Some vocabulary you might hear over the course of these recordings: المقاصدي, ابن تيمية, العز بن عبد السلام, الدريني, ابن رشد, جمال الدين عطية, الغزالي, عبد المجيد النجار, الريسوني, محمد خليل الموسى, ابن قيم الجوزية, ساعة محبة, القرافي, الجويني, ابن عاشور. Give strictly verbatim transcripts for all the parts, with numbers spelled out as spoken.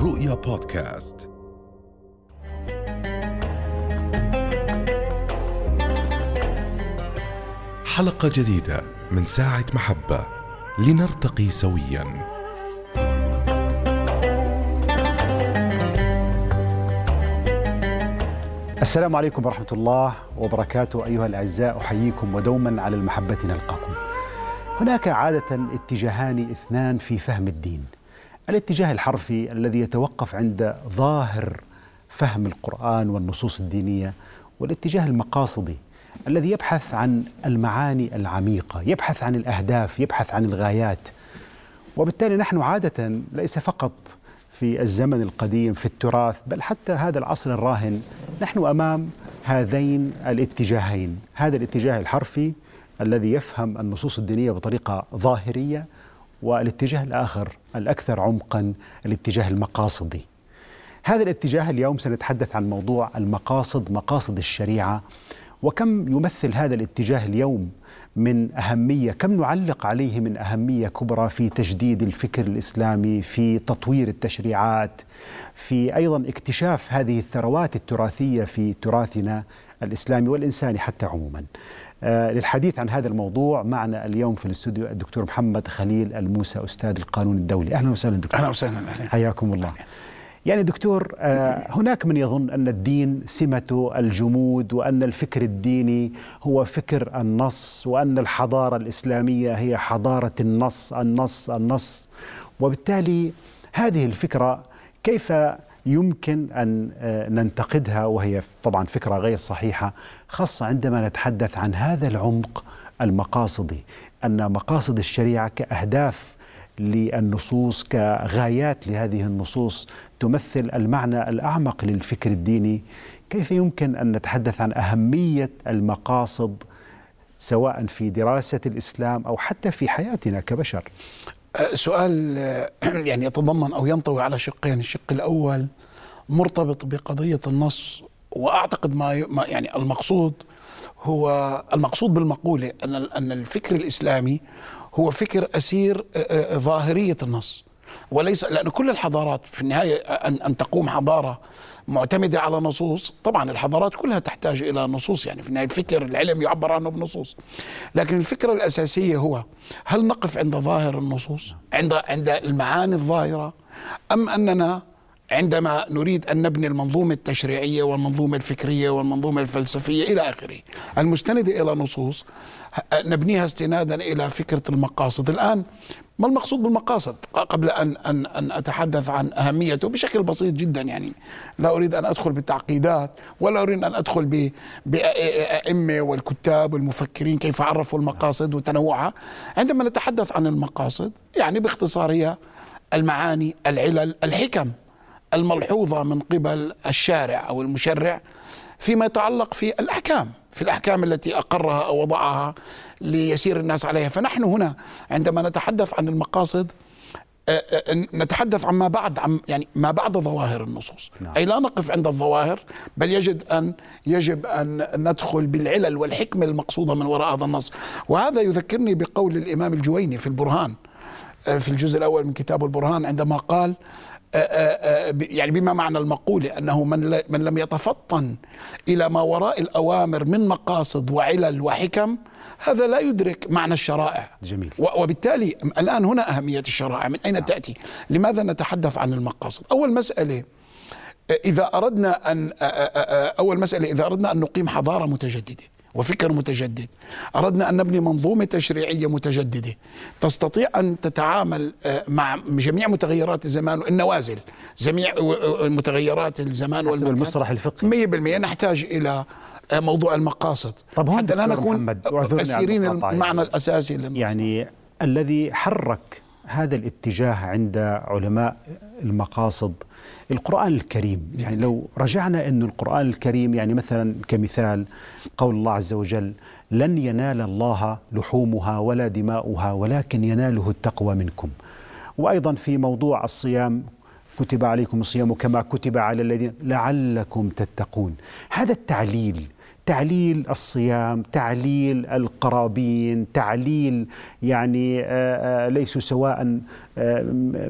الرؤيا بودكاست. حلقة جديدة من ساعة محبة لنرتقي سوياً. السلام عليكم ورحمة الله وبركاته أيها الأعزاء، أحييكم ودوما على المحبة نلقاكم. هناك عادة اتجاهان اثنان في فهم الدين، الاتجاه الحرفي الذي يتوقف عند ظاهر فهم القرآن والنصوص الدينية، والاتجاه المقاصدي الذي يبحث عن المعاني العميقة، يبحث عن الأهداف، يبحث عن الغايات. وبالتالي نحن عادة ليس فقط في الزمن القديم في التراث، بل حتى هذا العصر الراهن نحن أمام هذين الاتجاهين، هذا الاتجاه الحرفي الذي يفهم النصوص الدينية بطريقة ظاهرية، والاتجاه الآخر الأكثر عمقاً الاتجاه المقاصدي. هذا الاتجاه اليوم سنتحدث عن موضوع المقاصد، مقاصد الشريعة، وكم يمثل هذا الاتجاه اليوم من أهمية، كم نعلق عليه من أهمية كبرى في تجديد الفكر الإسلامي، في تطوير التشريعات، في أيضاً اكتشاف هذه الثروات التراثية في تراثنا الإسلامي والإنساني حتى عموماً. آه للحديث عن هذا الموضوع معنا اليوم في الاستوديو الدكتور محمد خليل الموسى، أستاذ القانون الدولي. أهلا وسهلا دكتور. أهلا وسهلا. حياكم الله. يعني دكتور، آه هناك من يظن أن الدين سمته الجمود، وأن الفكر الديني هو فكر النص، وأن الحضارة الإسلامية هي حضارة النص النص النص. وبالتالي هذه الفكرة كيف يمكن أن ننتقدها، وهي طبعا فكرة غير صحيحة، خاصة عندما نتحدث عن هذا العمق المقاصدي، أن مقاصد الشريعة كأهداف للنصوص، كغايات لهذه النصوص، تمثل المعنى الأعمق للفكر الديني. كيف يمكن أن نتحدث عن أهمية المقاصد سواء في دراسة الإسلام أو حتى في حياتنا كبشر؟ سؤال يعني يتضمن أو ينطوي على شقين، الشق الأول مرتبط بقضية النص، وأعتقد ما يعني المقصود هو المقصود بالمقولة أن أن الفكر الإسلامي هو فكر أسير ظاهرية النص، وليس لأن كل الحضارات في النهاية أن أن تقوم حضارة معتمدة على نصوص. طبعا الحضارات كلها تحتاج إلى نصوص، يعني في النهاية الفكر العلم يعبر عنه بنصوص، لكن الفكرة الأساسية هو هل نقف عند ظاهر النصوص، عند عند المعاني الظاهرة، أم أننا عندما نريد أن نبني المنظومة التشريعية والمنظومة الفكرية والمنظومة الفلسفية إلى آخره المستندة إلى نصوص نبنيها استنادا إلى فكرة المقاصد. الآن ما المقصود بالمقاصد؟ قبل أن أن أن أتحدث عن أهميته بشكل بسيط جدا، يعني لا أريد أن أدخل بالتعقيدات، ولا أريد أن أدخل بأئمة والكتاب والمفكرين كيف عرفوا المقاصد وتنوعها. عندما نتحدث عن المقاصد يعني باختصارها المعاني، العلل، الحكم الملحوظة من قبل الشارع أو المشرع فيما يتعلق في الأحكام، في الأحكام التي أقرها أو وضعها ليسير الناس عليها. فنحن هنا عندما نتحدث عن المقاصد نتحدث عن ما بعد عن يعني ما بعد ظواهر النصوص، نعم. أي لا نقف عند الظواهر، بل يجب أن يجب أن ندخل بالعلل والحكمة المقصودة من وراء هذا النص. وهذا يذكرني بقول الإمام الجويني في البرهان، في الجزء الأول من كتاب البرهان، عندما قال يعني بما معنى المقولة أنه من من لم يتفطن إلى ما وراء الأوامر من مقاصد وعلل وحكم هذا لا يدرك معنى الشرائع. جميل. وبالتالي الآن هنا أهمية الشرائع من أين تأتي؟ لماذا نتحدث عن المقاصد؟ أول مسألة إذا أردنا أن أول مسألة إذا أردنا أن نقيم حضارة متجددة وفكر متجدد، أردنا أن نبني منظومة تشريعية متجددة تستطيع أن تتعامل مع جميع متغيرات الزمان والنوازل، جميع متغيرات الزمان والمكان حسب المصطلح الفقهي، مئة بالمئة نحتاج إلى موضوع المقاصد حتى لا نكون أسيرين المعنى الأساسي للمقصود. يعني الذي حرك هذا الاتجاه عند علماء المقاصد القرآن الكريم. يعني لو رجعنا أن القرآن الكريم، يعني مثلا كمثال قول الله عز وجل: لن ينال الله لحومها ولا دماؤها ولكن يناله التقوى منكم. وأيضا في موضوع الصيام: كتب عليكم الصيام كما كتب على الذين لعلكم تتقون. هذا التعليل، تعليل الصيام، تعليل القرابين، تعليل يعني ليسوا سواء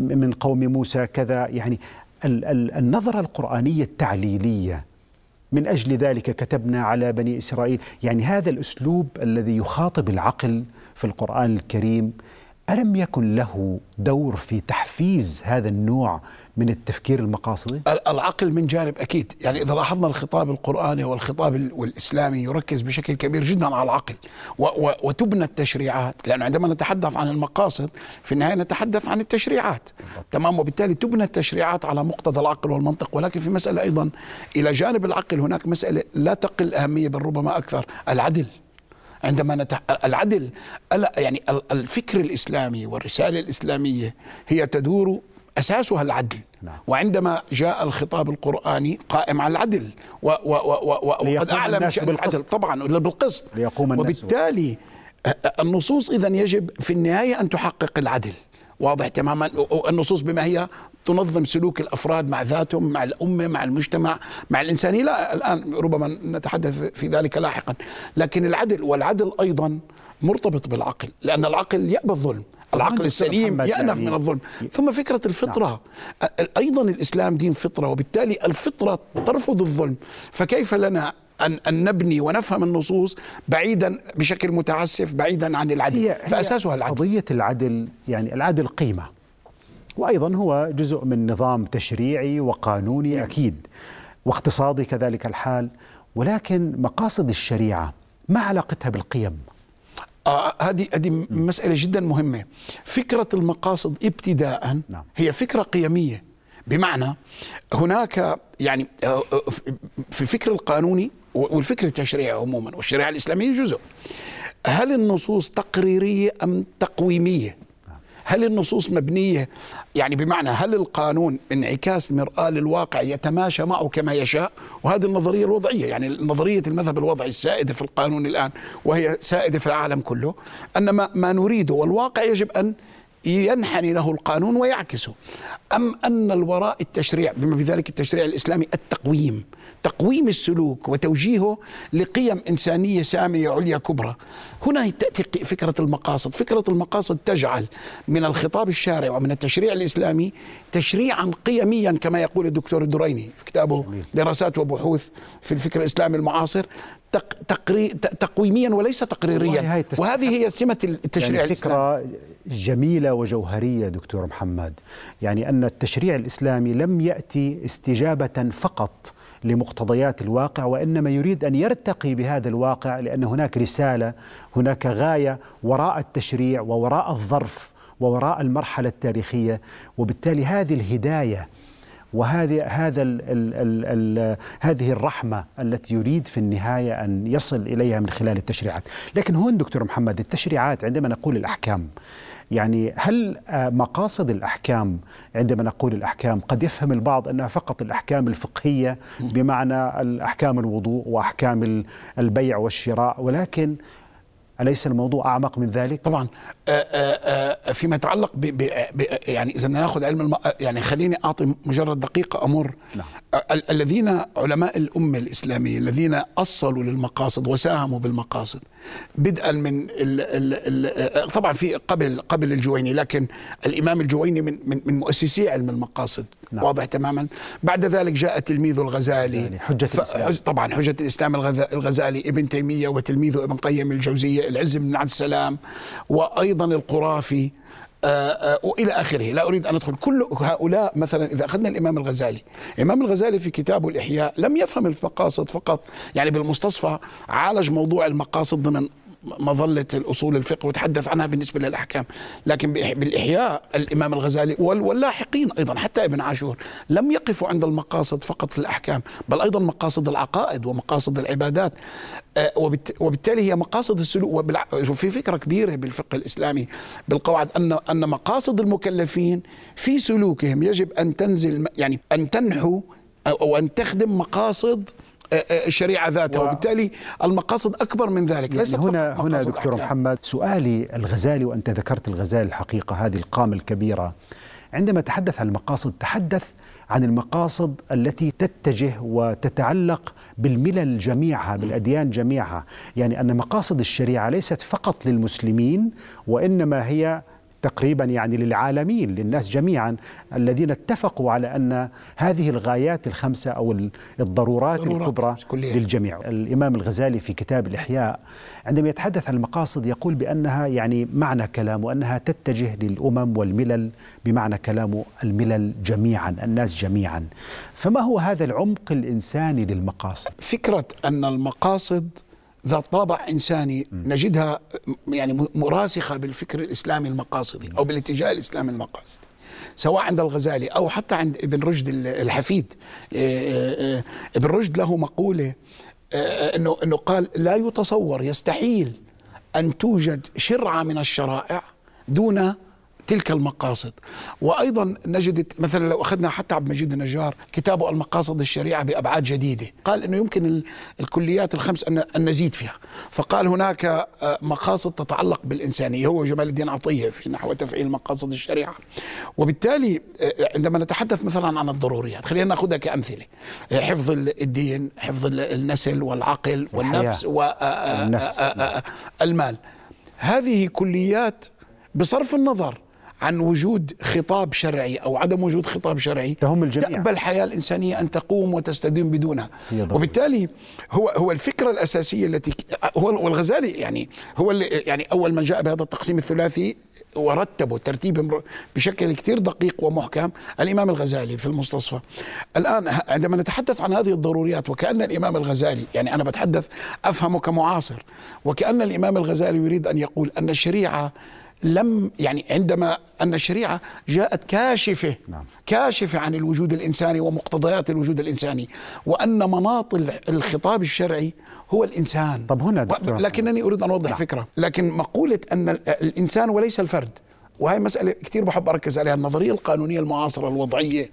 من قوم موسى كذا، يعني النظرة القرآنية التعليلية. من أجل ذلك كتبنا على بني إسرائيل، يعني هذا الأسلوب الذي يخاطب العقل في القرآن الكريم ألم يكن له دور في تحفيز هذا النوع من التفكير المقاصدي؟ العقل من جانب أكيد، يعني إذا لاحظنا الخطاب القرآني والخطاب والإسلامي يركز بشكل كبير جدا على العقل وتبنى التشريعات، لأنه عندما نتحدث عن المقاصد في النهاية نتحدث عن التشريعات، تمام، وبالتالي تبنى التشريعات على مقتضى العقل والمنطق. ولكن في مسألة أيضا إلى جانب العقل هناك مسألة لا تقل أهمية بل ربما أكثر، العدل. عندما نتح... العدل يعني الفكر الإسلامي والرسالة الإسلامية هي تدور أساسها العدل، وعندما جاء الخطاب القرآني قائم على العدل وقد أعلم شأن العدل طبعا بالقسط، وبالتالي النصوص إذن يجب في النهاية أن تحقق العدل. واضح تماما، النصوص بما هي تنظم سلوك الأفراد مع ذاتهم، مع الأمة، مع المجتمع، مع الإنسانية. لا الآن ربما نتحدث في ذلك لاحقا، لكن العدل، والعدل أيضا مرتبط بالعقل، لأن العقل يأبى الظلم، العقل السليم يأنف من الظلم. ثم فكرة الفطرة، أيضا الإسلام دين فطرة، وبالتالي الفطرة ترفض الظلم، فكيف لنا أن نبني ونفهم النصوص بعيدا بشكل متعسف بعيدا عن العدل؟ فأساسها العدل. قضية العدل، يعني العدل قيمة، وأيضا هو جزء من نظام تشريعي وقانوني أكيد، واقتصادي كذلك الحال. ولكن مقاصد الشريعة ما علاقتها بالقيم؟ هذه آه هذه مسألة جدا مهمة. فكرة المقاصد ابتداء هي فكرة قيمية، بمعنى هناك يعني في الفكر القانوني والفكر التشريعي عموما والشريعة الإسلامية جزء. هل النصوص تقريرية أم تقويمية؟ هل النصوص مبنية، يعني بمعنى هل القانون انعكاس مرآة للواقع يتماشى معه كما يشاء؟ وهذه النظرية الوضعية، يعني نظرية المذهب الوضعي السائدة في القانون الآن، وهي سائدة في العالم كله، أن ما نريده والواقع يجب أن ينحني له القانون ويعكسه. أم أن الوراء التشريع، بما بذلك التشريع الإسلامي، التقويم، تقويم السلوك وتوجيهه لقيم إنسانية سامية عليا كبرى. هنا تأتي فكرة المقاصد. فكرة المقاصد تجعل من الخطاب الشارع ومن التشريع الإسلامي تشريعا قيميا، كما يقول الدكتور الدريني في كتابه دراسات وبحوث في الفكر الإسلامي المعاصر، تق... تقري... تقويميا وليس تقريريا، وهذه هي سمة التشريع يعني الإسلامي. فكرة جميلة وجوهرية دكتور محمد، يعني أن التشريع الإسلامي لم يأتي استجابة فقط لمقتضيات الواقع، وإنما يريد أن يرتقي بهذا الواقع، لأن هناك رسالة، هناك غاية وراء التشريع ووراء الظرف ووراء المرحلة التاريخية. وبالتالي هذه الهداية وهذه هذا ال ال ال ال هذه الرحمة التي يريد في النهاية أن يصل إليها من خلال التشريعات. لكن هون دكتور محمد، التشريعات عندما نقول الأحكام، يعني هل مقاصد الأحكام، عندما نقول الأحكام قد يفهم البعض أنها فقط الأحكام الفقهية، بمعنى الأحكام الوضوء وأحكام البيع والشراء، ولكن أليس الموضوع أعمق من ذلك؟ طبعا فيما يتعلق ب ب ب يعني إذا بدنا ناخذ علم الم... يعني خليني أعطي مجرد دقيقة أمر. نعم. ال- الذين علماء الأمة الإسلامية الذين أصلوا للمقاصد وساهموا بالمقاصد، بدءا من ال ال طبعا في قبل قبل الجويني، لكن الإمام الجويني من من, من مؤسسي علم المقاصد. نعم. واضح تماما. بعد ذلك جاء تلميذه الغزالي، حجة الإسلام. طبعا حجة الإسلام الغزالي، ابن تيمية وتلميذه ابن قيم الجوزية، العز بن عبد السلام، وأيضا القرافي وإلى آخره. لا أريد أن أدخل كل هؤلاء. مثلا إذا أخذنا الإمام الغزالي، الإمام الغزالي في كتابه الإحياء لم يفهم المقاصد فقط، يعني بالمستصفى عالج موضوع المقاصد ضمن مظلة الأصول الفقه وتحدث عنها بالنسبة للأحكام، لكن بالإحياء الإمام الغزالي واللاحقين أيضا حتى ابن عاشور لم يقفوا عند المقاصد فقط في الأحكام، بل أيضا مقاصد العقائد ومقاصد العبادات، وبالتالي هي مقاصد السلوك. وفي فكرة كبيرة بالفقه الإسلامي بالقواعد أن أن مقاصد المكلفين في سلوكهم يجب أن تنزل، يعني أن تنحو أو أن تخدم مقاصد الشريعة ذاتها، وبالتالي المقاصد أكبر من ذلك. ليس هنا هنا دكتور أحكام. محمد، سؤالي الغزالي، وأنت ذكرت الغزالي الحقيقة هذه القامة الكبيرة، عندما تحدث عن المقاصد تحدث عن المقاصد التي تتجه وتتعلق بالملل جميعها، بالأديان جميعها، يعني أن مقاصد الشريعة ليست فقط للمسلمين، وإنما هي تقريبا يعني للعالمين، للناس جميعا الذين اتفقوا على أن هذه الغايات الخمسة أو الضرورات الكبرى للجميع. الإمام الغزالي في كتاب الإحياء عندما يتحدث عن المقاصد يقول بأنها يعني معنى كلامه أنها تتجه للأمم والملل، بمعنى كلامه الملل جميعا، الناس جميعا. فما هو هذا العمق الإنساني للمقاصد؟ فكرة أن المقاصد ذات طابع إنساني نجدها يعني مراسخة بالفكر الإسلامي المقاصدي أو بالاتجاه الإسلامي المقاصدي، سواء عند الغزالي أو حتى عند ابن رشد الحفيد. ابن رشد له مقولة أنه أنه قال: لا يتصور، يستحيل أن توجد شرعة من الشرائع دون تلك المقاصد. وأيضا نجد مثلا لو أخذنا حتى عبد المجيد النجار كتابه المقاصد الشريعة بأبعاد جديدة، قال أنه يمكن الكليات الخمس أن نزيد فيها، فقال هناك مقاصد تتعلق بالإنسانية، هو جمال الدين عطية في نحو تفعيل مقاصد الشريعة. وبالتالي عندما نتحدث مثلا عن الضروريات، خلينا نأخذها كأمثلة: حفظ الدين، حفظ النسل والعقل والنفس والمال. هذه كليات بصرف النظر عن وجود خطاب شرعي أو عدم وجود خطاب شرعي تهم الجميع، تقبل الحياة الإنسانية أن تقوم وتستدين بدونها. وبالتالي هو هو الفكرة الأساسية التي هو الغزالي يعني هو اللي يعني أول من جاء بهذا التقسيم الثلاثي ورتبه ترتيب بشكل كتير دقيق ومحكم، الإمام الغزالي في المستصفى. الآن عندما نتحدث عن هذه الضروريات، وكأن الإمام الغزالي يعني أنا بتحدث أفهمه كمعاصر، وكأن الإمام الغزالي يريد أن يقول أن الشريعة لم يعني عندما أن الشريعة جاءت كاشفة نعم. كاشفة عن الوجود الإنساني ومقتضيات الوجود الإنساني، وأن مناط الخطاب الشرعي هو الإنسان. طب هنا دكتور، لكنني أريد أن أوضح نعم. فكرة، لكن مقولة أن الإنسان وليس الفرد، وهي مسألة كتير بحب أركز عليها، النظرية القانونية المعاصرة الوضعية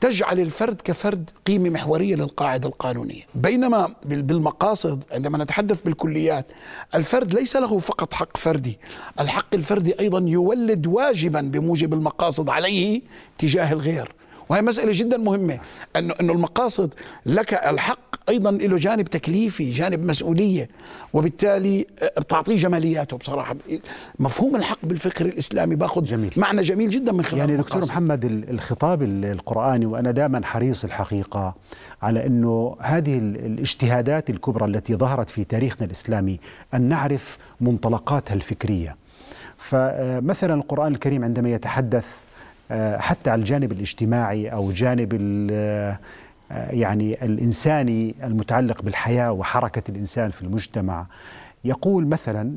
تجعل الفرد كفرد قيمة محورية للقاعدة القانونية، بينما بالمقاصد عندما نتحدث بالكليات الفرد ليس له فقط حق فردي، الحق الفردي أيضا يولد واجبا بموجب المقاصد عليه تجاه الغير. وهي مسألة جدا مهمة، أنه أنه المقاصد لك الحق أيضا له جانب تكليفي، جانب مسؤولية، وبالتالي بتعطيه جمالياته. بصراحة مفهوم الحق بالفكر الإسلامي باخذ جميل. معنى جميل جدا من خلال يعني دكتور محمد الخطاب القرآني. وأنا دائما حريص الحقيقة على أنه هذه الاجتهادات الكبرى التي ظهرت في تاريخنا الإسلامي أن نعرف منطلقاتها الفكرية. فمثلا القرآن الكريم عندما يتحدث حتى على الجانب الاجتماعي أو جانب يعني الإنساني المتعلق بالحياة وحركة الإنسان في المجتمع، يقول مثلا: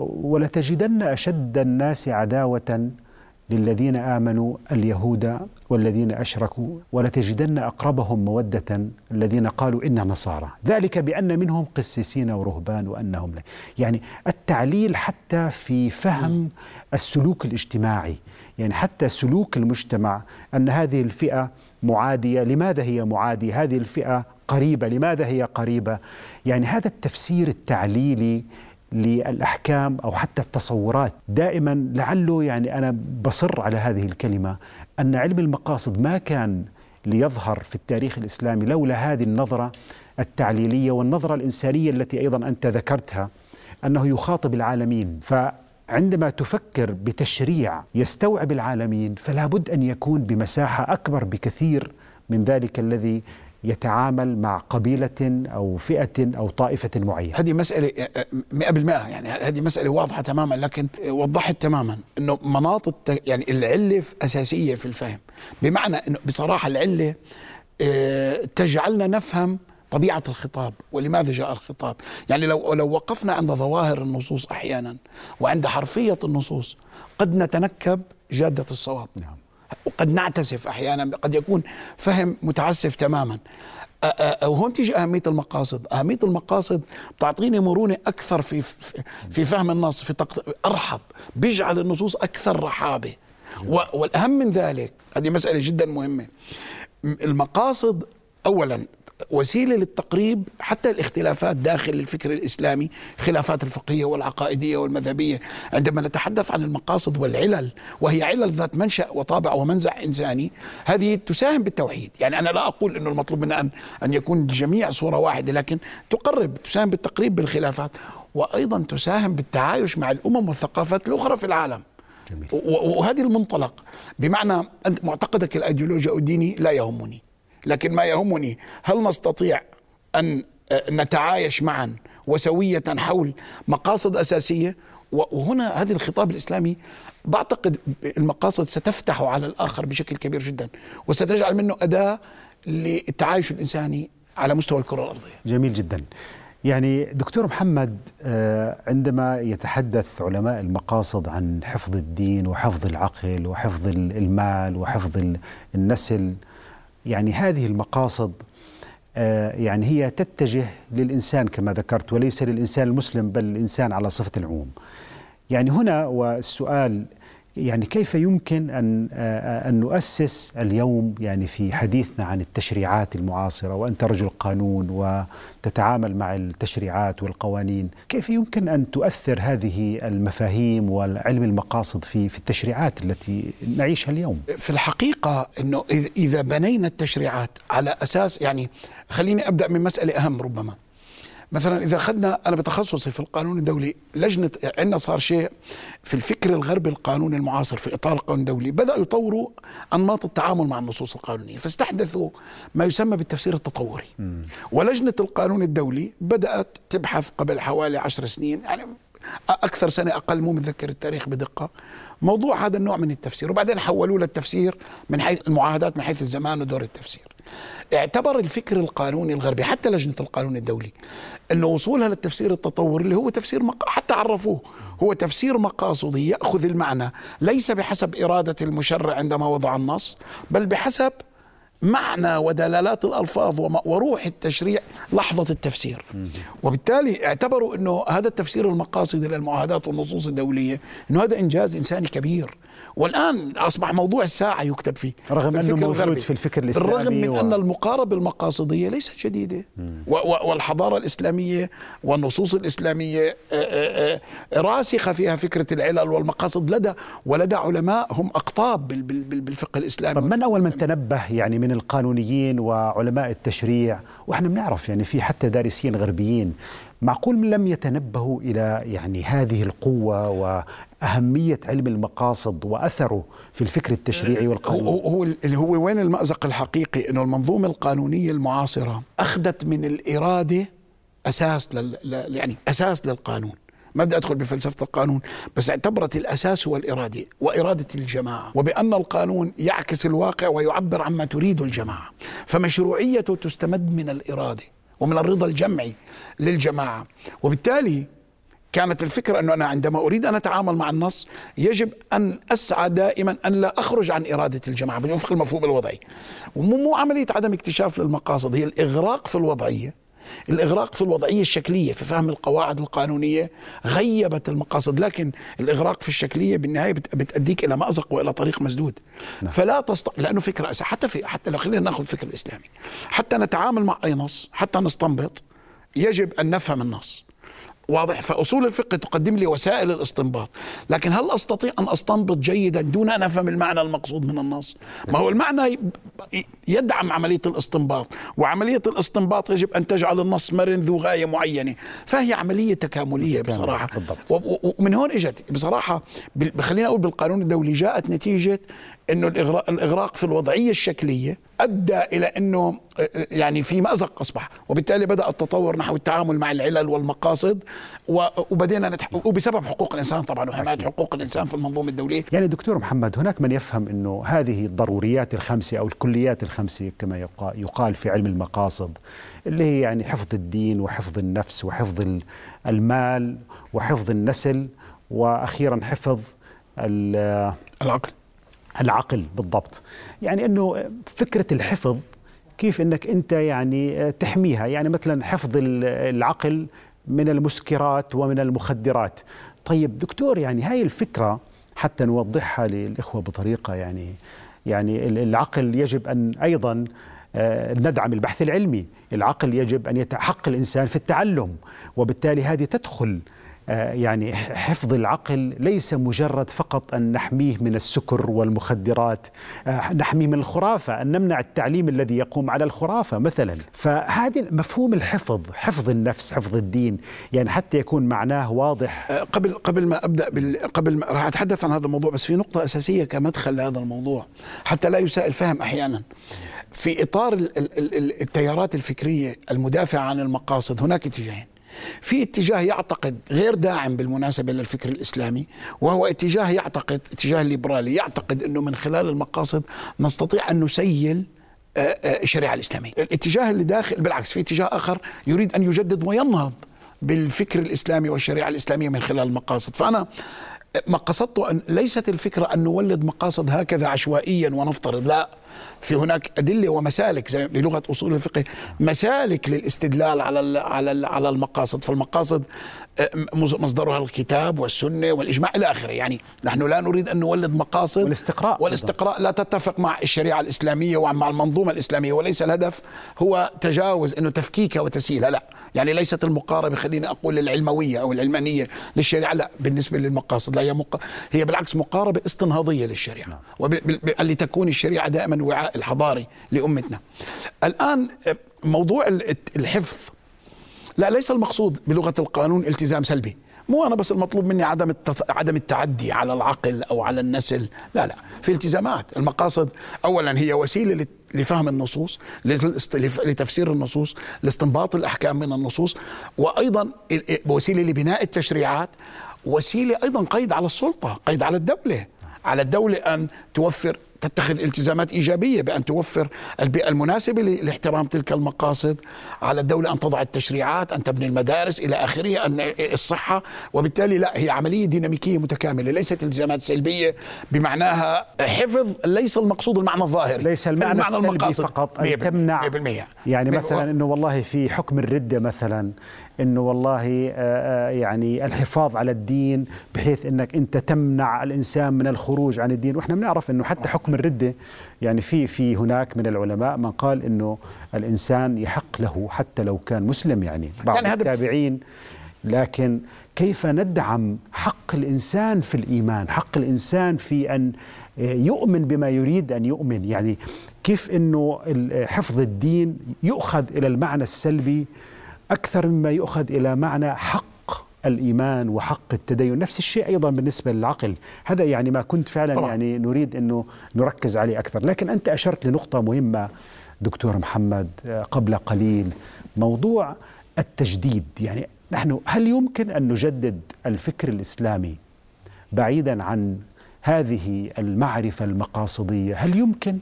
ولتجدن أشد الناس عداوة للذين آمنوا اليهود والذين أشركوا، ولتجدن أقربهم مودة الذين قالوا إنا نصارى، ذلك بأن منهم قسيسين ورهبان وأنهم لا. يعني التعليل حتى في فهم السلوك الاجتماعي، يعني حتى سلوك المجتمع، أن هذه الفئة معادية، لماذا هي معادية؟ هذه الفئة قريبة، لماذا هي قريبة؟ يعني هذا التفسير التعليلي للأحكام أو حتى التصورات دائما، لعله يعني أنا بصر على هذه الكلمة، أن علم المقاصد ما كان ليظهر في التاريخ الإسلامي لولا هذه النظرة التعليلية والنظرة الإنسانية التي أيضا أنت ذكرتها، أنه يخاطب العالمين. فعندما تفكر بتشريع يستوعب العالمين فلا بد أن يكون بمساحة أكبر بكثير من ذلك الذي يتعامل مع قبيلة أو فئة أو طائفة معينة. هذه مسألة مئة بالمئة، يعني هذه مسألة واضحة تماما، لكن وضحت تماما أنه مناطق يعني العلة أساسية في الفهم، بمعنى أنه بصراحة العلة تجعلنا نفهم طبيعة الخطاب ولماذا جاء الخطاب. يعني لو لو وقفنا عند ظواهر النصوص أحيانا وعند حرفية النصوص قد نتنكب جادة الصواب نعم. وقد نعتسف أحيانا، قد يكون فهم متعسف تماما. وهون تيجي أهمية المقاصد. أهمية المقاصد بتعطيني مرونة أكثر في في فهم النص، في أرحب، بيجعل النصوص أكثر رحابة. والأهم من ذلك، هذه مسألة جدا مهمة، المقاصد أولا وسيلة للتقريب حتى الاختلافات داخل الفكر الإسلامي، خلافات الفقهية والعقائدية والمذهبية. عندما نتحدث عن المقاصد والعلل، وهي علل ذات منشأ وطابع ومنزع إنساني، هذه تساهم بالتوحيد. يعني أنا لا أقول أنه المطلوب منا أن أن يكون الجميع صورة واحدة، لكن تقرب، تساهم بالتقريب بالخلافات. وأيضا تساهم بالتعايش مع الأمم والثقافات الأخرى في العالم. جميل. وهذه المنطلق، بمعنى أن معتقدك الأيديولوجي أو الديني لا يهمني، لكن ما يهمني هل نستطيع أن نتعايش معا وسوية حول مقاصد أساسية. وهنا هذه الخطاب الإسلامي بعتقد المقاصد ستفتح على الآخر بشكل كبير جدا، وستجعل منه أداة للتعايش الإنساني على مستوى الكرة الأرضية. جميل جدا. يعني دكتور محمد، عندما يتحدث علماء المقاصد عن حفظ الدين وحفظ العقل وحفظ المال وحفظ النسل، يعني هذه المقاصد يعني هي تتجه للإنسان كما ذكرت، وليس للإنسان المسلم بل الإنسان على صفة العموم. يعني هنا والسؤال يعني كيف يمكن أن أن نؤسس اليوم يعني في حديثنا عن التشريعات المعاصرة، وأنت رجل قانون وتتعامل مع التشريعات والقوانين، كيف يمكن أن تؤثر هذه المفاهيم والعلم المقاصد في في التشريعات التي نعيشها اليوم؟ في الحقيقة إنه إذا بنينا التشريعات على أساس، يعني خليني أبدأ من مسألة أهم ربما. مثلا إذا أخذنا، أنا بتخصصي في القانون الدولي، لجنة عندنا صار شيء في الفكر الغربي القانون المعاصر في إطار القانون الدولي، بدأوا يطوروا أنماط التعامل مع النصوص القانونية، فاستحدثوا ما يسمى بالتفسير التطوري. م. ولجنة القانون الدولي بدأت تبحث قبل حوالي عشر سنين، يعني أكثر سنة أقل، مو متذكر التاريخ بدقة، موضوع هذا النوع من التفسير، وبعدين حولوا للتفسير من حيث المعاهدات من حيث الزمان ودور التفسير. اعتبر الفكر القانوني الغربي حتى لجنة القانون الدولي أن وصولها للتفسير التطوري اللي هو تفسير مق... حتى عرفوه هو تفسير مقاصدي يأخذ المعنى ليس بحسب إرادة المشرع عندما وضع النص، بل بحسب معنى ودلالات الألفاظ وروح التشريع لحظة التفسير. وبالتالي اعتبروا أنه هذا التفسير المقاصدي للمعاهدات والنصوص الدولية أنه هذا إنجاز إنساني كبير، والآن أصبح موضوع الساعة يكتب فيه رغم أنه موجود في الفكر الإسلامي، رغم من و... أن المقاربة المقاصدية ليست جديدة، و... والحضارة الإسلامية والنصوص الإسلامية راسخة فيها فكرة العلل والمقاصد لدى ولدى علماء هم أقطاب بال... بال... بالفقه الإسلامي. طب من أول من تنبه يعني من القانونيين وعلماء التشريع؟ وإحنا بنعرف يعني في حتى دارسين غربيين، معقول من لم يتنبهوا إلى يعني هذه القوة وأهمية علم المقاصد وأثره في الفكر التشريعي والقانون؟ هو, هو, هو وين المأزق الحقيقي؟ أنه المنظومة القانونية المعاصرة أخذت من الإرادة أساس لل يعني أساس للقانون. ما بدي أدخل بفلسفة القانون، بس اعتبرت الأساس هو الإرادة وإرادة الجماعة، وبأن القانون يعكس الواقع ويعبر عما تريد الجماعة، فمشروعيته تستمد من الإرادة ومن الرضا الجمعي للجماعة. وبالتالي كانت الفكرة أنه أنا عندما أريد أن أتعامل مع النص يجب أن أسعى دائما أن لا أخرج عن إرادة الجماعة بالوفق المفهوم الوضعي. ومو عملية عدم اكتشاف للمقاصد، هي الإغراق في الوضعية، الإغراق في الوضعية الشكلية في فهم القواعد القانونية غيبت المقاصد، لكن الإغراق في الشكلية بالنهاية بتأديك إلى مأزق وإلى طريق مسدود. نعم. فلا تستطيع، لأنه فكرة أساسية حتى في حتى لو خلينا ناخذ الفكر الإسلامي، حتى نتعامل مع أي نص، حتى نستنبط يجب أن نفهم النص. واضح؟ فأصول الفقه تقدم لي وسائل الاستنباط، لكن هل أستطيع أن أستنبط جيدا دون أن أفهم المعنى المقصود من النص؟ ما هو المعنى يدعم عملية الاستنباط، وعملية الاستنباط يجب أن تجعل النص مرن ذو غاية معينة، فهي عملية تكاملية بصراحة. ومن هون إجت بصراحة، خلينا أقول بالقانون الدولي جاءت نتيجة أنه الإغراق في الوضعية الشكلية أدى إلى أنه يعني في مأزق أصبح، وبالتالي بدأ التطور نحو التعامل مع العلل والمقاصد، وبدينا نتح... وبسبب حقوق الإنسان طبعا وحماية حقوق الإنسان في المنظومة الدولية. يعني دكتور محمد، هناك من يفهم أنه هذه الضروريات الخمسة أو الكليات الخمسة كما يقال في علم المقاصد، اللي هي يعني حفظ الدين وحفظ النفس وحفظ المال وحفظ النسل وأخيرا حفظ العقل العقل بالضبط. يعني أنه فكرة الحفظ كيف أنك أنت يعني تحميها، يعني مثلا حفظ العقل من المسكرات ومن المخدرات. طيب دكتور، يعني هاي الفكرة حتى نوضحها للإخوة بطريقة يعني يعني العقل يجب أن أيضا ندعم البحث العلمي، العقل يجب أن يتحقق الإنسان في التعلم، وبالتالي هذه تدخل يعني حفظ العقل ليس مجرد فقط أن نحميه من السكر والمخدرات، نحميه من الخرافة، أن نمنع التعليم الذي يقوم على الخرافة مثلا. فهذا مفهوم الحفظ، حفظ النفس، حفظ الدين، يعني حتى يكون معناه واضح. قبل قبل ما أبدأ بال... قبل ما راح أتحدث عن هذا الموضوع، بس في نقطة أساسية كمدخل لهذا الموضوع حتى لا يساء الفهم أحيانا. في إطار التيارات الفكرية المدافعة عن المقاصد هناك اتجاهين، في اتجاه يعتقد غير داعم بالمناسبة للفكر الإسلامي، وهو اتجاه يعتقد اتجاه الليبرالي، يعتقد أنه من خلال المقاصد نستطيع أن نسيل الشريعة الإسلامية. الاتجاه اللي داخل بالعكس، في اتجاه آخر يريد أن يجدد وينهض بالفكر الإسلامي والشريعة الإسلامية من خلال المقاصد. فأنا ما قصدته أن ليست الفكرة أن نولد مقاصد هكذا عشوائيا ونفترض، لا، في هناك أدلة ومسالك زي بلغة أصول الفقه، مسالك للاستدلال على على على المقاصد. فالمقاصد مصدرها الكتاب والسنة والإجماع إلى آخره. يعني نحن لا نريد أن نولد مقاصد، والاستقراء والاستقراء لا تتفق مع الشريعة الإسلامية ومع المنظومة الإسلامية، وليس الهدف هو تجاوز إنه تفكيكها وتسييلها، لا، يعني ليست المقاربة خليني أقول العلموية أو العلمانية للشريعة، لا، بالنسبة للمقاصد لا، هي مق... هي بالعكس مقاربة استنهاضية للشريعة، واللي تكون الشريعة دائما الوعاء الحضاري لأمتنا. الآن موضوع الحفظ، لا، ليس المقصود بلغة القانون التزام سلبي، مو أنا بس المطلوب مني عدم عدم التعدي على العقل أو على النسل، لا لا، في التزامات. المقاصد أولا هي وسيلة لفهم النصوص، لتفسير النصوص، لاستنباط الأحكام من النصوص، وأيضا وسيلة لبناء التشريعات، وسيلة أيضا قيد على السلطة، قيد على الدولة، على الدولة أن توفر تتخذ التزامات إيجابية بأن توفر البيئة المناسبة لاحترام تلك المقاصد، على الدولة أن تضع التشريعات، أن تبني المدارس إلى آخره، أن الصحة. وبالتالي لا، هي عملية ديناميكية متكاملة، ليست التزامات سلبية بمعناها حفظ، ليس المقصود المعنى الظاهري، ليس المعنى, المعنى المقاصد فقط أن تمنع مية بالمية. يعني مثلا أنه والله في حكم الردة مثلا، أنه والله يعني الحفاظ على الدين بحيث أنك أنت تمنع الإنسان من الخروج عن الدين، وإحنا بنعرف أنه حتى حكم الردة يعني في في هناك من العلماء من قال أنه الإنسان يحق له حتى لو كان مسلم، يعني بعض يعني التابعين. لكن كيف ندعم حق الإنسان في الإيمان، حق الإنسان في أن يؤمن بما يريد أن يؤمن؟ يعني كيف أنه حفظ الدين يؤخذ إلى المعنى السلبي أكثر مما يؤخذ إلى معنى حق الإيمان وحق التدين؟ نفس الشيء أيضا بالنسبة للعقل. هذا يعني ما كنت فعلا طبعا. يعني نريد أنه نركز عليه أكثر. لكن أنت أشرت لنقطة مهمة دكتور محمد قبل قليل، موضوع التجديد. يعني نحن هل يمكن أن نجدد الفكر الإسلامي بعيدا عن هذه المعرفة المقاصدية؟ هل يمكن؟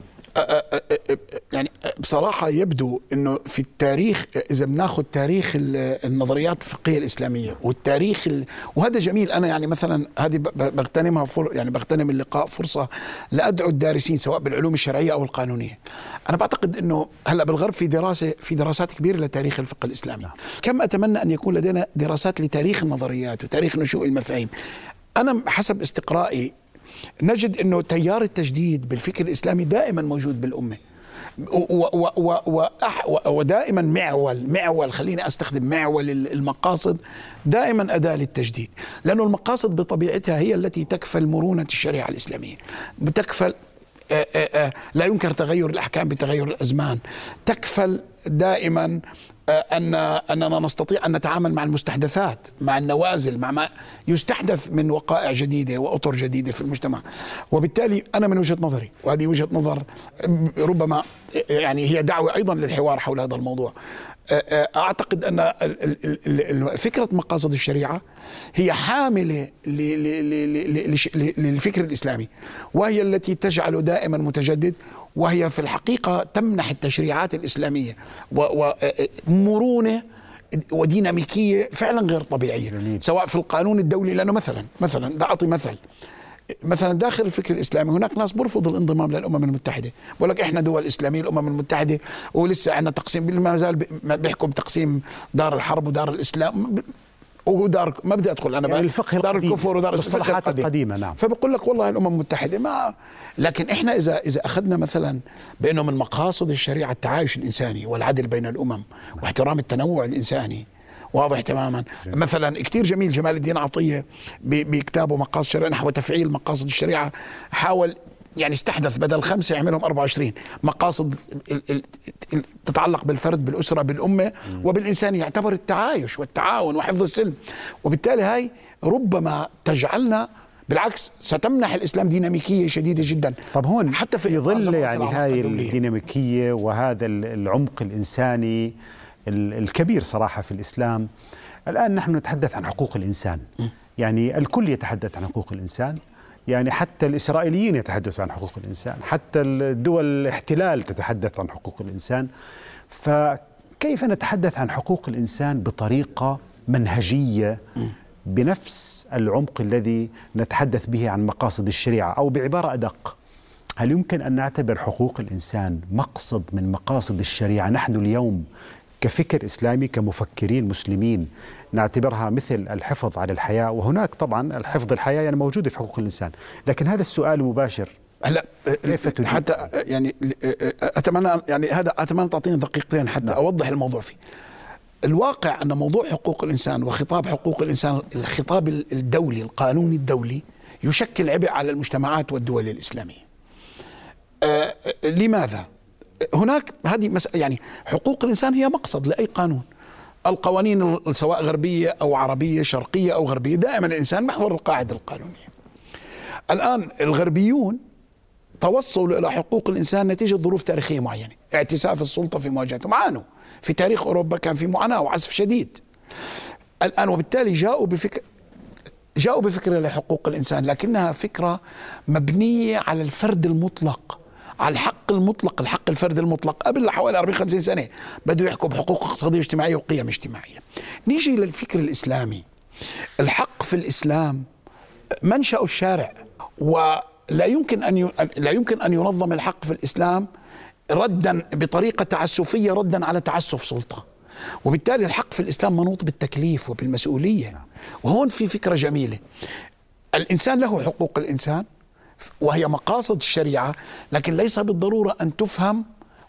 يعني بصراحة يبدو أنه في التاريخ، إذا بناخد تاريخ النظريات الفقهية الإسلامية والتاريخ ال... وهذا جميل. أنا يعني مثلا هذه بغتنمها فر... يعني بغتنم اللقاء فرصة لأدعو الدارسين سواء بالعلوم الشرعية أو القانونية. أنا بعتقد أنه هلأ بالغرب في دراسة في دراسات كبيرة لتاريخ الفقه الإسلامي. كم أتمنى أن يكون لدينا دراسات لتاريخ النظريات وتاريخ نشوء المفاهيم. أنا حسب استقرائي نجد أنه تيار التجديد بالفكر الإسلامي دائما موجود بالأمة، ودائما معول معول خليني أستخدم معول المقاصد، دائما أداة للتجديد، لأنه المقاصد بطبيعتها هي التي تكفل مرونة الشريعة الإسلامية، بتكفل آآ آآ لا ينكر تغير الأحكام بتغير الأزمان، تكفل دائما أن أننا نستطيع أن نتعامل مع المستحدثات، مع النوازل، مع ما يستحدث من وقائع جديدة وأطر جديدة في المجتمع. وبالتالي أنا من وجهة نظري، وهذه وجهة نظر ربما يعني هي دعوة أيضا للحوار حول هذا الموضوع، أعتقد أن فكرة مقاصد الشريعة هي حاملة للفكر الإسلامي، وهي التي تجعله دائما متجدد، وهي في الحقيقة تمنح التشريعات الإسلامية ومرونة وديناميكية فعلا غير طبيعية، سواء في القانون الدولي. لأنه مثلا مثلا بدي أعطي مثل مثلا داخل الفكر الإسلامي هناك ناس برفض الانضمام للأمم المتحدة، بقول لك إحنا دول إسلامية، الأمم المتحدة ولسه عنا تقسيم، ما زال بيحكوا بتقسيم دار الحرب ودار الإسلام ودار، ما بدي أدخل أنا يعني بقى دار الكفر ودار الصلاحات القديمة, القديمة نعم. فبقول لك والله الأمم المتحدة ما، لكن إحنا إذا إذا أخذنا مثلا بأنه من مقاصد الشريعة التعايش الإنساني والعدل بين الأمم واحترام التنوع الإنساني واضح تماما. مثلا كتير جميل جمال الدين عطية بكتابه مقاصد الشريعة نحو تفعيل مقاصد الشريعة، حاول يعني استحدث بدل خمسة يعملهم أربعة وعشرين مقاصد تتعلق بالفرد بالأسرة بالأمة وبالإنسان، يعتبر التعايش والتعاون وحفظ السلم. وبالتالي هاي ربما تجعلنا بالعكس ستمنح الإسلام ديناميكية شديدة جدا. طب هون حتى في ظل يعني هاي الديناميكية وهذا العمق الإنساني الكبير صراحة في الإسلام، الآن نحن نتحدث عن حقوق الإنسان، يعني الكل يتحدث عن حقوق الإنسان، يعني حتى الإسرائيليين يتحدثوا عن حقوق الإنسان، حتى الدول الاحتلال تتحدث عن حقوق الإنسان. فكيف نتحدث عن حقوق الإنسان بطريقة منهجية بنفس العمق الذي نتحدث به عن مقاصد الشريعة؟ أو بعبارة أدق، هل يمكن أن نعتبر حقوق الإنسان مقصد من مقاصد الشريعة؟ نحن اليوم كفكر إسلامي كمفكرين مسلمين نعتبرها مثل الحفظ على الحياة، وهناك طبعا الحفظ الحياة يعني موجودة في حقوق الإنسان، لكن هذا السؤال مباشر. هلا حتى يعني أتمنى يعني هذا أتمنى تعطيني دقيقتين حتى لا. أوضح الموضوع فيه. الواقع أن موضوع حقوق الإنسان وخطاب حقوق الإنسان، الخطاب الدولي القانوني الدولي، يشكل عبء على المجتمعات والدول الإسلامية. أه لماذا؟ هناك هذه مسألة، يعني حقوق الإنسان هي مقصد لأي قانون. القوانين سواء غربية أو عربية، شرقية أو غربية، دائما الإنسان محور القاعدة القانونية. الآن الغربيون توصلوا إلى حقوق الإنسان نتيجة ظروف تاريخية معينة، اعتساف السلطة في مواجهتهم، معانوا في تاريخ أوروبا كان في معاناة وعزف شديد. الآن وبالتالي جاءوا بفكر جاءوا بفكرة لحقوق الإنسان، لكنها فكرة مبنية على الفرد المطلق، على الحق المطلق، الحق الفرد المطلق. قبل حوالي أربعين خمسين سنة بدوا يحكوا بحقوق اقتصادية واجتماعية وقيم اجتماعية. نيجي للفكر الإسلامي. الحق في الإسلام منشأ الشارع، ولا يمكن أن لا يمكن أن ينظم الحق في الإسلام ردا بطريقة تعسفية، ردا على تعسف سلطة. وبالتالي الحق في الإسلام منوط بالتكليف وبالمسؤولية. وهون في فكرة جميلة، الإنسان له حقوق الإنسان وهي مقاصد الشريعة، لكن ليس بالضرورة أن تفهم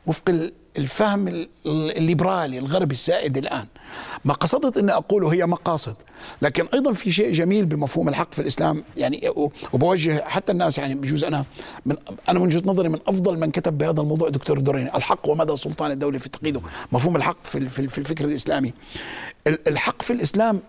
وفق الفهم الليبرالي الغربي السائد الآن. ما قصدت أن أقوله هي مقاصد، لكن أيضا في شيء جميل بمفهوم الحق في الإسلام، يعني وبوجه حتى الناس، يعني بجوز أنا من أنا من وجهة نظري من أفضل من كتب بهذا الموضوع دكتور الدريني، الحق ومدى سلطان الدولة في تقييده مفهوم الحق في في الفكر الإسلامي. الحق في الإسلام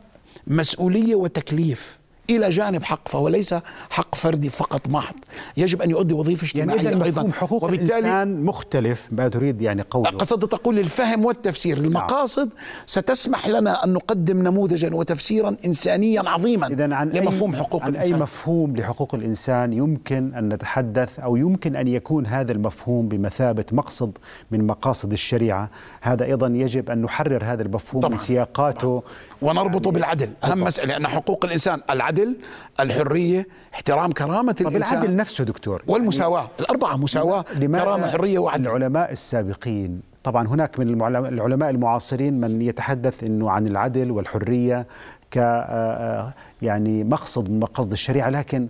مسؤولية وتكليف إلى جانب حق، فهو ليس حق فردي فقط محض، يجب أن يؤدي وظيفة اجتماعية يعني أيضا. حقوق الإنسان مختلف ما تريد يعني قوله، قصد تقول الفهم والتفسير. المقاصد ستسمح لنا أن نقدم نموذجا وتفسيرا إنسانيا عظيما لمفهوم حقوق الإنسان. عن أي مفهوم لحقوق الإنسان يمكن أن نتحدث، أو يمكن أن يكون هذا المفهوم بمثابة مقصد من مقاصد الشريعة؟ هذا أيضا يجب أن نحرر هذا المفهوم بسياقاته ونربطه يعني بالعدل. أهم مسألة أن حقوق الإنسان العدل، الحرية، احترام كرامة الإنسان. العدل نفسه دكتور والمساواة، يعني الأربعة، مساواة كرامة حرية وعدل. العلماء السابقين طبعا، هناك من العلماء المعاصرين من يتحدث إنه عن العدل والحرية ك يعني مقصد من مقاصد الشريعة، لكن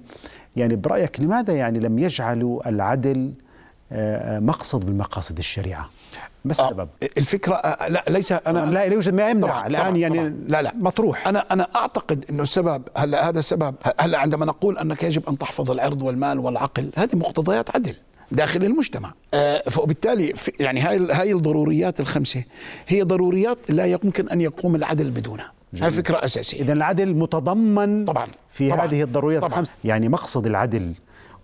يعني برأيك لماذا يعني لم يجعلوا العدل مقصد من مقاصد الشريعة؟ ما السبب؟ الفكرة لا ليس أنا لا يوجد ما يمنع طبعًا الآن طبعًا يعني طبعًا لا لا مطروح. أنا أنا أعتقد إنه السبب هلا هذا السبب هلا عندما نقول أنك يجب أن تحفظ العرض والمال والعقل، هذه مقتضيات عدل داخل المجتمع. فبالتالي يعني هاي هاي الضروريات الخمسة هي ضروريات لا يمكن أن يقوم العدل بدونها. هاي فكرة أساسية. إذا العدل متضمن طبعًا في طبعًا هذه الضروريات الخمسة، يعني مقصد العدل.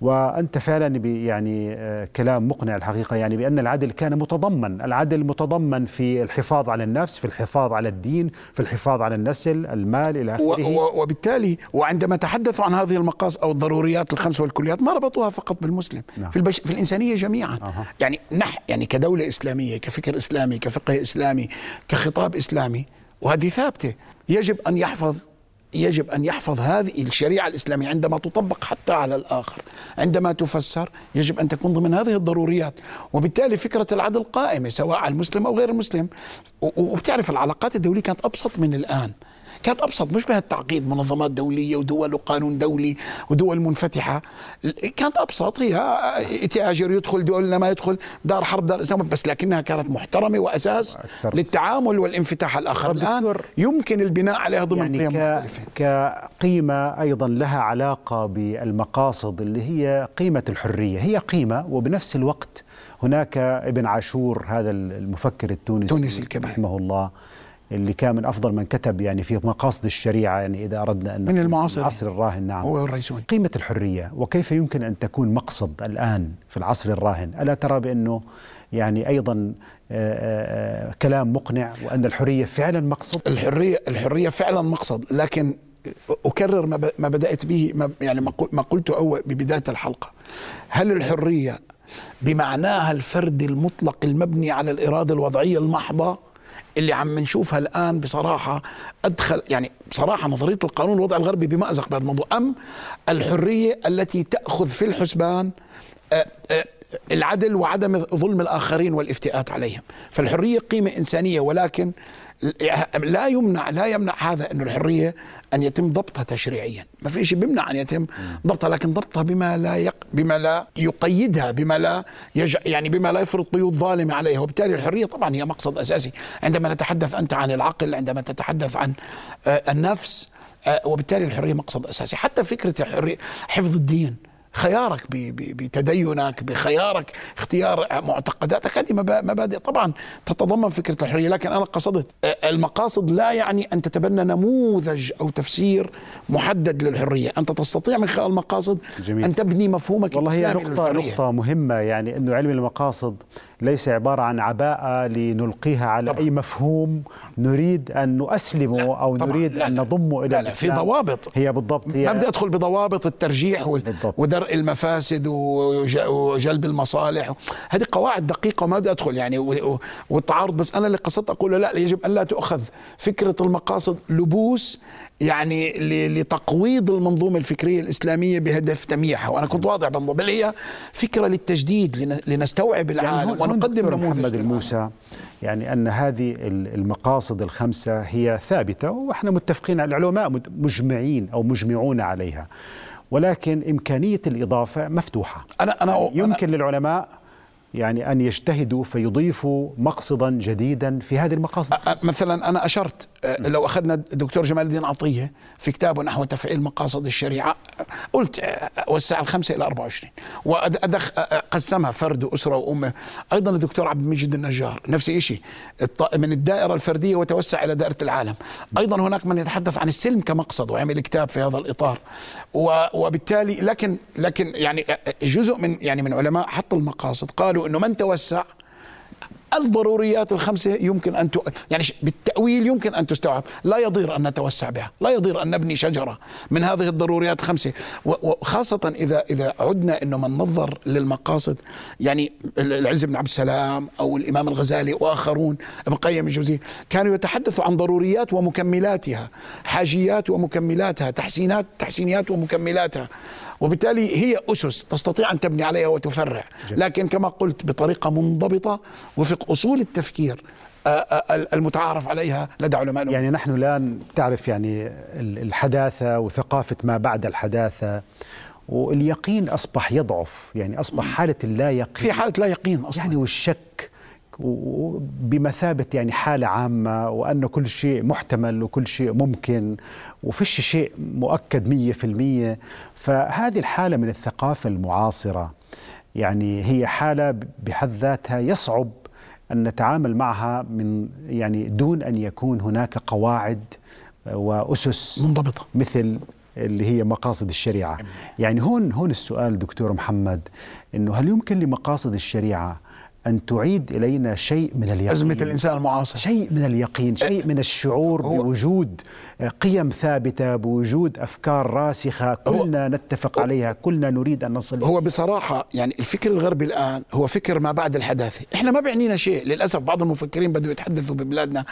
وأنت فعلا يعني كلام مقنع الحقيقة، يعني بأن العدل كان متضمن، العدل متضمن في الحفاظ على النفس، في الحفاظ على الدين، في الحفاظ على النسل، المال، إلى آخره. وبالتالي وعندما تحدثوا عن هذه المقاصد أو الضروريات الخمس والكليات ما ربطوها فقط بالمسلم، نعم. في, البش... في الإنسانية جميعا. أه. يعني نح يعني كدولة إسلامية، كفكر إسلامي، كفقه إسلامي، كخطاب إسلامي، وهذه ثابتة، يجب أن يحفظ يجب أن يحفظ هذه الشريعة الإسلامية عندما تطبق حتى على الآخر، عندما تفسر يجب أن تكون ضمن هذه الضروريات. وبالتالي فكرة العدل قائمة سواء على المسلم أو غير المسلم. وبتعرف العلاقات الدولية كانت أبسط من الآن، كانت أبسط، مش بهالتعقيد منظمات دولية ودول وقانون دولي ودول منفتحة، كانت أبسط، هي تاجر يدخل دولنا ما يدخل، دار حرب دار إسلام، بس لكنها كانت محترمة وأساس للتعامل والانفتاح الآخر. الآن يمكن البناء عليها ضمن قيم مختلفة، كقيمة أيضا لها علاقة بالمقاصد اللي هي قيمة الحرية، هي قيمة وبنفس الوقت هناك ابن عاشور هذا المفكر التونسي رحمه الله اللي كان من أفضل من كتب يعني في مقاصد الشريعة، يعني إذا أردنا أن من المعاصر العصر الراهن، نعم هو الريسوني. قيمة الحرية وكيف يمكن أن تكون مقصد الآن في العصر الراهن، ألا ترى بأنه يعني أيضا آآ آآ كلام مقنع، وأن الحرية فعلا مقصد؟ الحرية الحرية فعلا مقصد، لكن أكرر ما بدأت به، يعني ما قلته أول ببداية الحلقة، هل الحرية بمعناها الفردي المطلق المبني على الإرادة الوضعية المحضة اللي عم نشوفها الآن بصراحة أدخل يعني بصراحة نظرية القانون الوضع الغربي بمأزق بهذا الموضوع، أم الحرية التي تأخذ في الحسبان العدل وعدم ظلم الآخرين والافتئات عليهم؟ فالحرية قيمة إنسانية، ولكن لا يمنع لا يمنع هذا أن الحرية أن يتم ضبطها تشريعيا، ما في شيء بيمنع أن يتم ضبطها، لكن ضبطها بما لا يق... بما لا يقيدها، بما لا يج... يعني بما لا يفرض قيود ظالمة عليها. وبالتالي الحرية طبعا هي مقصد أساسي، عندما نتحدث أنت عن العقل، عندما تتحدث عن النفس، وبالتالي الحرية مقصد أساسي. حتى فكرة الحرية حفظ الدين، خيارك بتدينك، بخيارك اختيار معتقداتك، هذه مبادئ طبعا تتضمن فكرة الحرية، لكن أنا قصدت المقاصد لا يعني أن تتبنى نموذج أو تفسير محدد للحرية، أنت تستطيع من خلال المقاصد جميل. أن تبني مفهومك الإسلامي للحرية. والله هي نقطة, نقطة مهمة، يعني أنه علم المقاصد ليس عبارة عن عباءة لنلقيها على طبعًا. أي مفهوم نريد أن نؤسلمه لا. أو طبعًا. نريد لا. أن نضمه إلى لا. الإسلام، في ضوابط، هي بالضبط هي ما بدي أدخل بضوابط الترجيح وال... ودرء المفاسد وجلب المصالح، هذه قواعد دقيقة ما بدي أدخل يعني و... والتعارض، بس أنا اللي قصدت أقوله لا يجب أن لا تؤخذ فكرة المقاصد لبوس يعني لتقويض المنظومة الفكرية الإسلامية بهدف تمييعها، وأنا كنت واضح بالموضوع، بل هي فكرة للتجديد لنستوعب العالم يعني ونقدم نموذج. محمد الموسى يعني أن هذه المقاصد الخمسة هي ثابتة، وإحنا متفقين، العلماء مجمعين أو مجمعون عليها، ولكن إمكانية الإضافة مفتوحة. أنا أنا يعني يمكن أنا للعلماء يعني أن يجتهدوا فيضيفوا مقصدا جديدا في هذه المقاصد. مثلا أنا أشرت لو أخذنا الدكتور جمال الدين عطية في كتابه نحو تفعيل مقاصد الشريعة، قلت وسع الخمسة إلى أربعة وعشرين وقسمها فرد وأسرة وأمة. أيضا الدكتور عبد المجيد النجار نفس الشيء، من الدائرة الفردية وتوسع إلى دائرة العالم. أيضا هناك من يتحدث عن السلم كمقصد وعمل كتاب في هذا الإطار، وبالتالي لكن لكن يعني جزء من يعني من علماء حط المقاصد قالوا إنه من توسع الضروريات الخمسة يمكن أن ت... يعني بالتأويل يمكن أن تستوعب، لا يضير أن نتوسع بها، لا يضير أن نبني شجرة من هذه الضروريات الخمسة، وخاصة إذا إذا عدنا إنه من نظر للمقاصد يعني العز بن عبد السلام أو الإمام الغزالي وآخرون، ابن قيم الجوزية، كانوا يتحدثوا عن ضروريات ومكملاتها، حاجيات ومكملاتها، تحسينات تحسينيات ومكملاتها، وبالتالي هي أسس تستطيع أن تبني عليها وتفرع، لكن كما قلت بطريقة منضبطة وفق أصول التفكير المتعارف عليها لدى علماء. يعني نحن الآن تعرف يعني الحداثة وثقافة ما بعد الحداثة، واليقين أصبح يضعف، يعني أصبح حالة اللا يقين، في حالة لا يقين أصلا يعني، والشك بمثابة يعني حالة عامة، وأن كل شيء محتمل وكل شيء ممكن وفيش شيء مؤكد مية في المية. فهذه الحالة من الثقافة المعاصرة يعني هي حالة بحد ذاتها يصعب أن نتعامل معها من يعني دون أن يكون هناك قواعد وأسس منضبطة مثل اللي هي مقاصد الشريعة. يعني هون هون السؤال دكتور محمد، إنه هل يمكن لمقاصد الشريعة أن تعيد إلينا شيء من اليقين؟ أزمة الإنسان المعاصر، شيء من اليقين، شيء من الشعور بوجود قيم ثابتة، بوجود أفكار راسخة كلنا نتفق عليها، كلنا نريد أن نصل. هو بصراحة يعني الفكر الغربي الآن هو فكر ما بعد الحداثة، إحنا ما بعنينا شيء للأسف. بعض المفكرين بدوا يتحدثوا ببلادنا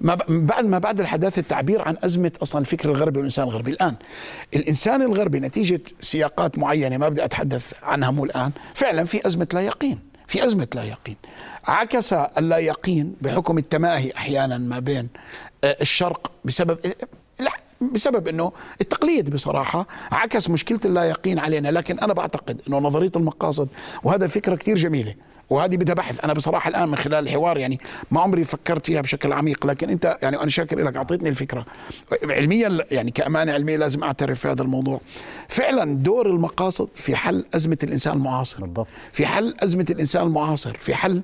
ما بعد ما بعد الحداثة التعبير عن أزمة أصلا الفكر الغربي والإنسان الغربي. الآن الإنسان الغربي نتيجة سياقات معينة ما بدي أتحدث عنها مو الآن، فعلا في أزمة لا يقين، في أزمة لا يقين. عكس اللا يقين بحكم التماهي أحيانا ما بين الشرق بسبب بسبب أنه التقليد بصراحة عكس مشكلة اللا يقين علينا. لكن أنا بعتقد أنه نظرية المقاصد وهذا فكرة كتير جميلة وهذه بدها بحث. أنا بصراحة الآن من خلال الحوار يعني ما عمري فكرت فيها بشكل عميق، لكن أنت يعني أنا شاكر لك أعطيتني الفكرة علميا، يعني كأمانة علمية لازم أعترف في هذا الموضوع. فعلا دور المقاصد في حل أزمة الإنسان المعاصر بالضبط. في حل أزمة الإنسان المعاصر، في حل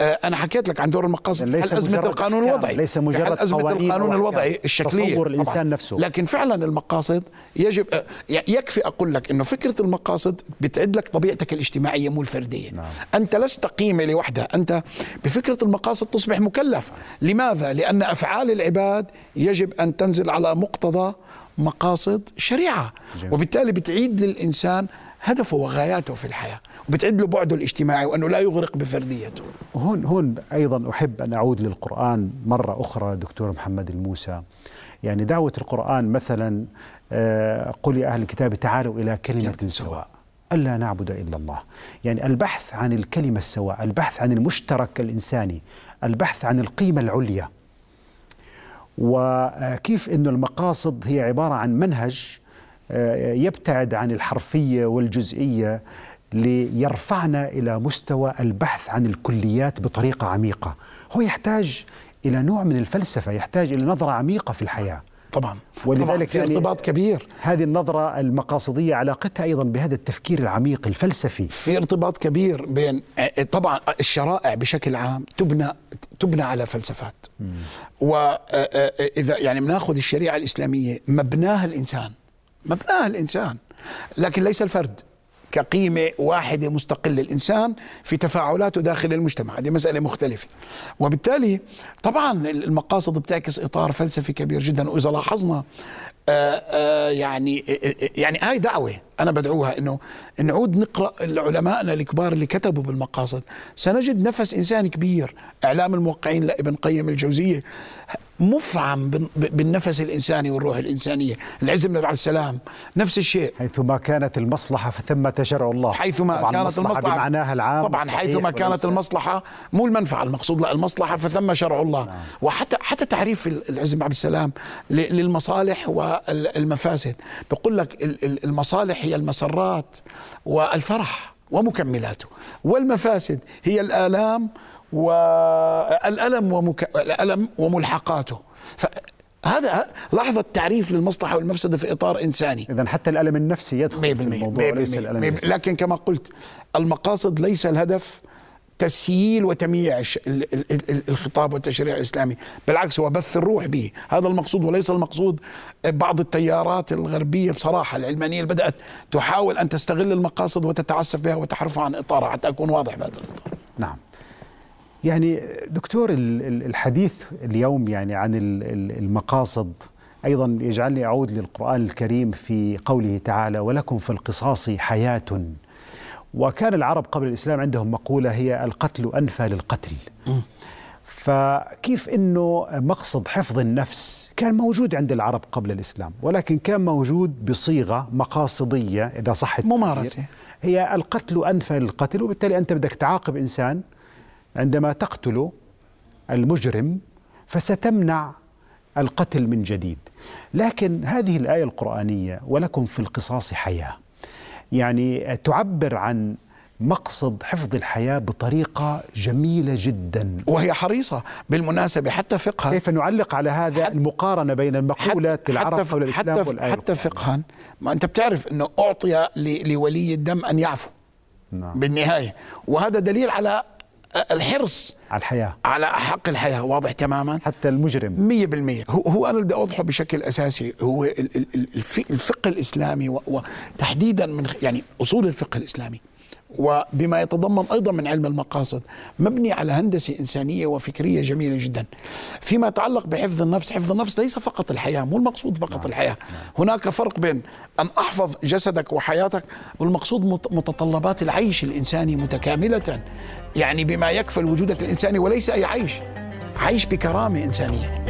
أنا حكيت لك عن دور المقاصد في حل أزمة القانون الوضعي، ليس مجرد أزمة القانون الوضعي الشكلية تصور الإنسان نفسه، لكن فعلا المقاصد يجب. يكفي أقول لك إنه فكرة المقاصد بتعد لك طبيعتك الاجتماعية مو الفردية. نعم. أنت لست قيمة لوحدها، أنت بفكرة المقاصد تصبح مكلف. لماذا؟ لأن أفعال العباد يجب أن تنزل على مقتضى مقاصد شريعة. جميل. وبالتالي بتعيد للإنسان هدفه وغاياته في الحياة، وبتعد له بعده الاجتماعي وأنه لا يغرق بفرديته. هون هون أيضا أحب أن أعود للقرآن مرة أخرى دكتور محمد الموسى. يعني دعوة القرآن مثلا قل يا أهل الكتاب تعالوا إلى كلمة سواء ألا نعبد إلا الله، يعني البحث عن الكلمة السواء، البحث عن المشترك الإنساني، البحث عن القيمة العليا، وكيف أن المقاصد هي عبارة عن منهج يبتعد عن الحرفية والجزئية ليرفعنا إلى مستوى البحث عن الكليات بطريقة عميقة. هو يحتاج إلى نوع من الفلسفة، يحتاج إلى نظرة عميقة في الحياة طبعا، ولذلك في يعني ارتباط كبير. هذه النظرة المقاصدية علاقتها أيضا بهذا التفكير العميق الفلسفي، في ارتباط كبير بين طبعا الشرائع بشكل عام تبنى تبنى على فلسفات. وإذا يعني بناخذ الشريعة الإسلامية مبناها الإنسان، مبناها الإنسان، لكن ليس الفرد كقيمة واحدة مستقلة، الإنسان في تفاعلاته داخل المجتمع، هذه مسألة مختلفة. وبالتالي طبعا المقاصد بتعكس إطار فلسفي كبير جدا. وإذا لاحظنا آآ آآ يعني آآ يعني هاي دعوة أنا بدعوها إنه نعود نقرأ علمائنا الكبار اللي كتبوا بالمقاصد، سنجد نفس إنسان كبير. إعلام الموقعين لابن قيم الجوزية مفعم بالنفس الإنساني والروح الإنسانية. العز بن عبد السلام نفس الشيء، حيثما كانت المصلحة فثمة شرع الله. حيثما كانت المصلحة بمعناها العام طبعا، حيثما كانت المصلحة مو المنفعة المقصود، لا المصلحة فثمة شرع الله. نعم. وحتى حتى تعريف العز بن عبد السلام للمصالح والمفاسد بقول لك المصالح هي المسرات والفرح ومكملاته، والمفاسد هي الآلام والألم ومك... الألم وملحقاته. فهذا لحظة تعريف للمصلحة والمفسدة في إطار إنساني. إذن حتى الألم النفسي يدخل في الموضوع، ليس الألم النفسي. لكن كما قلت المقاصد ليس الهدف تسييل وتمييع الخطاب والتشريع الإسلامي، بالعكس هو بث الروح به، هذا المقصود، وليس المقصود بعض التيارات الغربية بصراحة العلمانية اللي بدأت تحاول أن تستغل المقاصد وتتعسف بها وتحرفها عن إطارها. حتى أكون واضح بهذا الإطار. نعم. يعني دكتور الحديث اليوم يعني عن المقاصد أيضا يجعلني أعود للقرآن الكريم في قوله تعالى ولكم في القصاص حياة. وكان العرب قبل الإسلام عندهم مقولة هي القتل أنفى للقتل. فكيف أنه مقصد حفظ النفس كان موجود عند العرب قبل الإسلام، ولكن كان موجود بصيغة مقاصدية إذا صحت ممارسة، هي القتل أنفى للقتل. وبالتالي أنت بدك تعاقب إنسان عندما تقتل المجرم فستمنع القتل من جديد. لكن هذه الآية القرآنية ولكم في القصاص حياة يعني تعبر عن مقصد حفظ الحياة بطريقة جميلة جدا، وهي حريصة بالمناسبة. حتى فقها كيف نعلق على هذا المقارنة بين المقولات العرب قبل الإسلام والآية؟ حتى فقها ما أنت بتعرف أنه أعطي لولي الدم أن يعفو. نعم. بالنهاية وهذا دليل على الحرص على الحياة، على حق الحياة. واضح تماما. حتى المجرم مية بالمية هو أنا بدي أوضحه بشكل أساسي. هو الفقه الإسلامي وتحديدا من يعني أصول الفقه الإسلامي وبما يتضمن أيضا من علم المقاصد مبني على هندسة إنسانية وفكرية جميلة جدا. فيما يتعلق بحفظ النفس، حفظ النفس ليس فقط الحياة، مو المقصود فقط الحياة. هناك فرق بين أن أحفظ جسدك وحياتك والمقصود متطلبات العيش الإنساني متكاملة، يعني بما يكفل وجودك الإنساني، وليس أي عيش، عيش بكرامة إنسانية.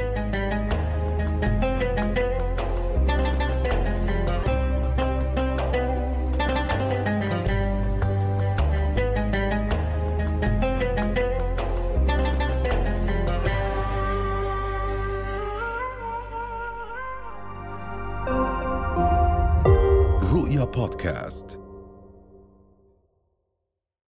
الرؤيا بودكاست.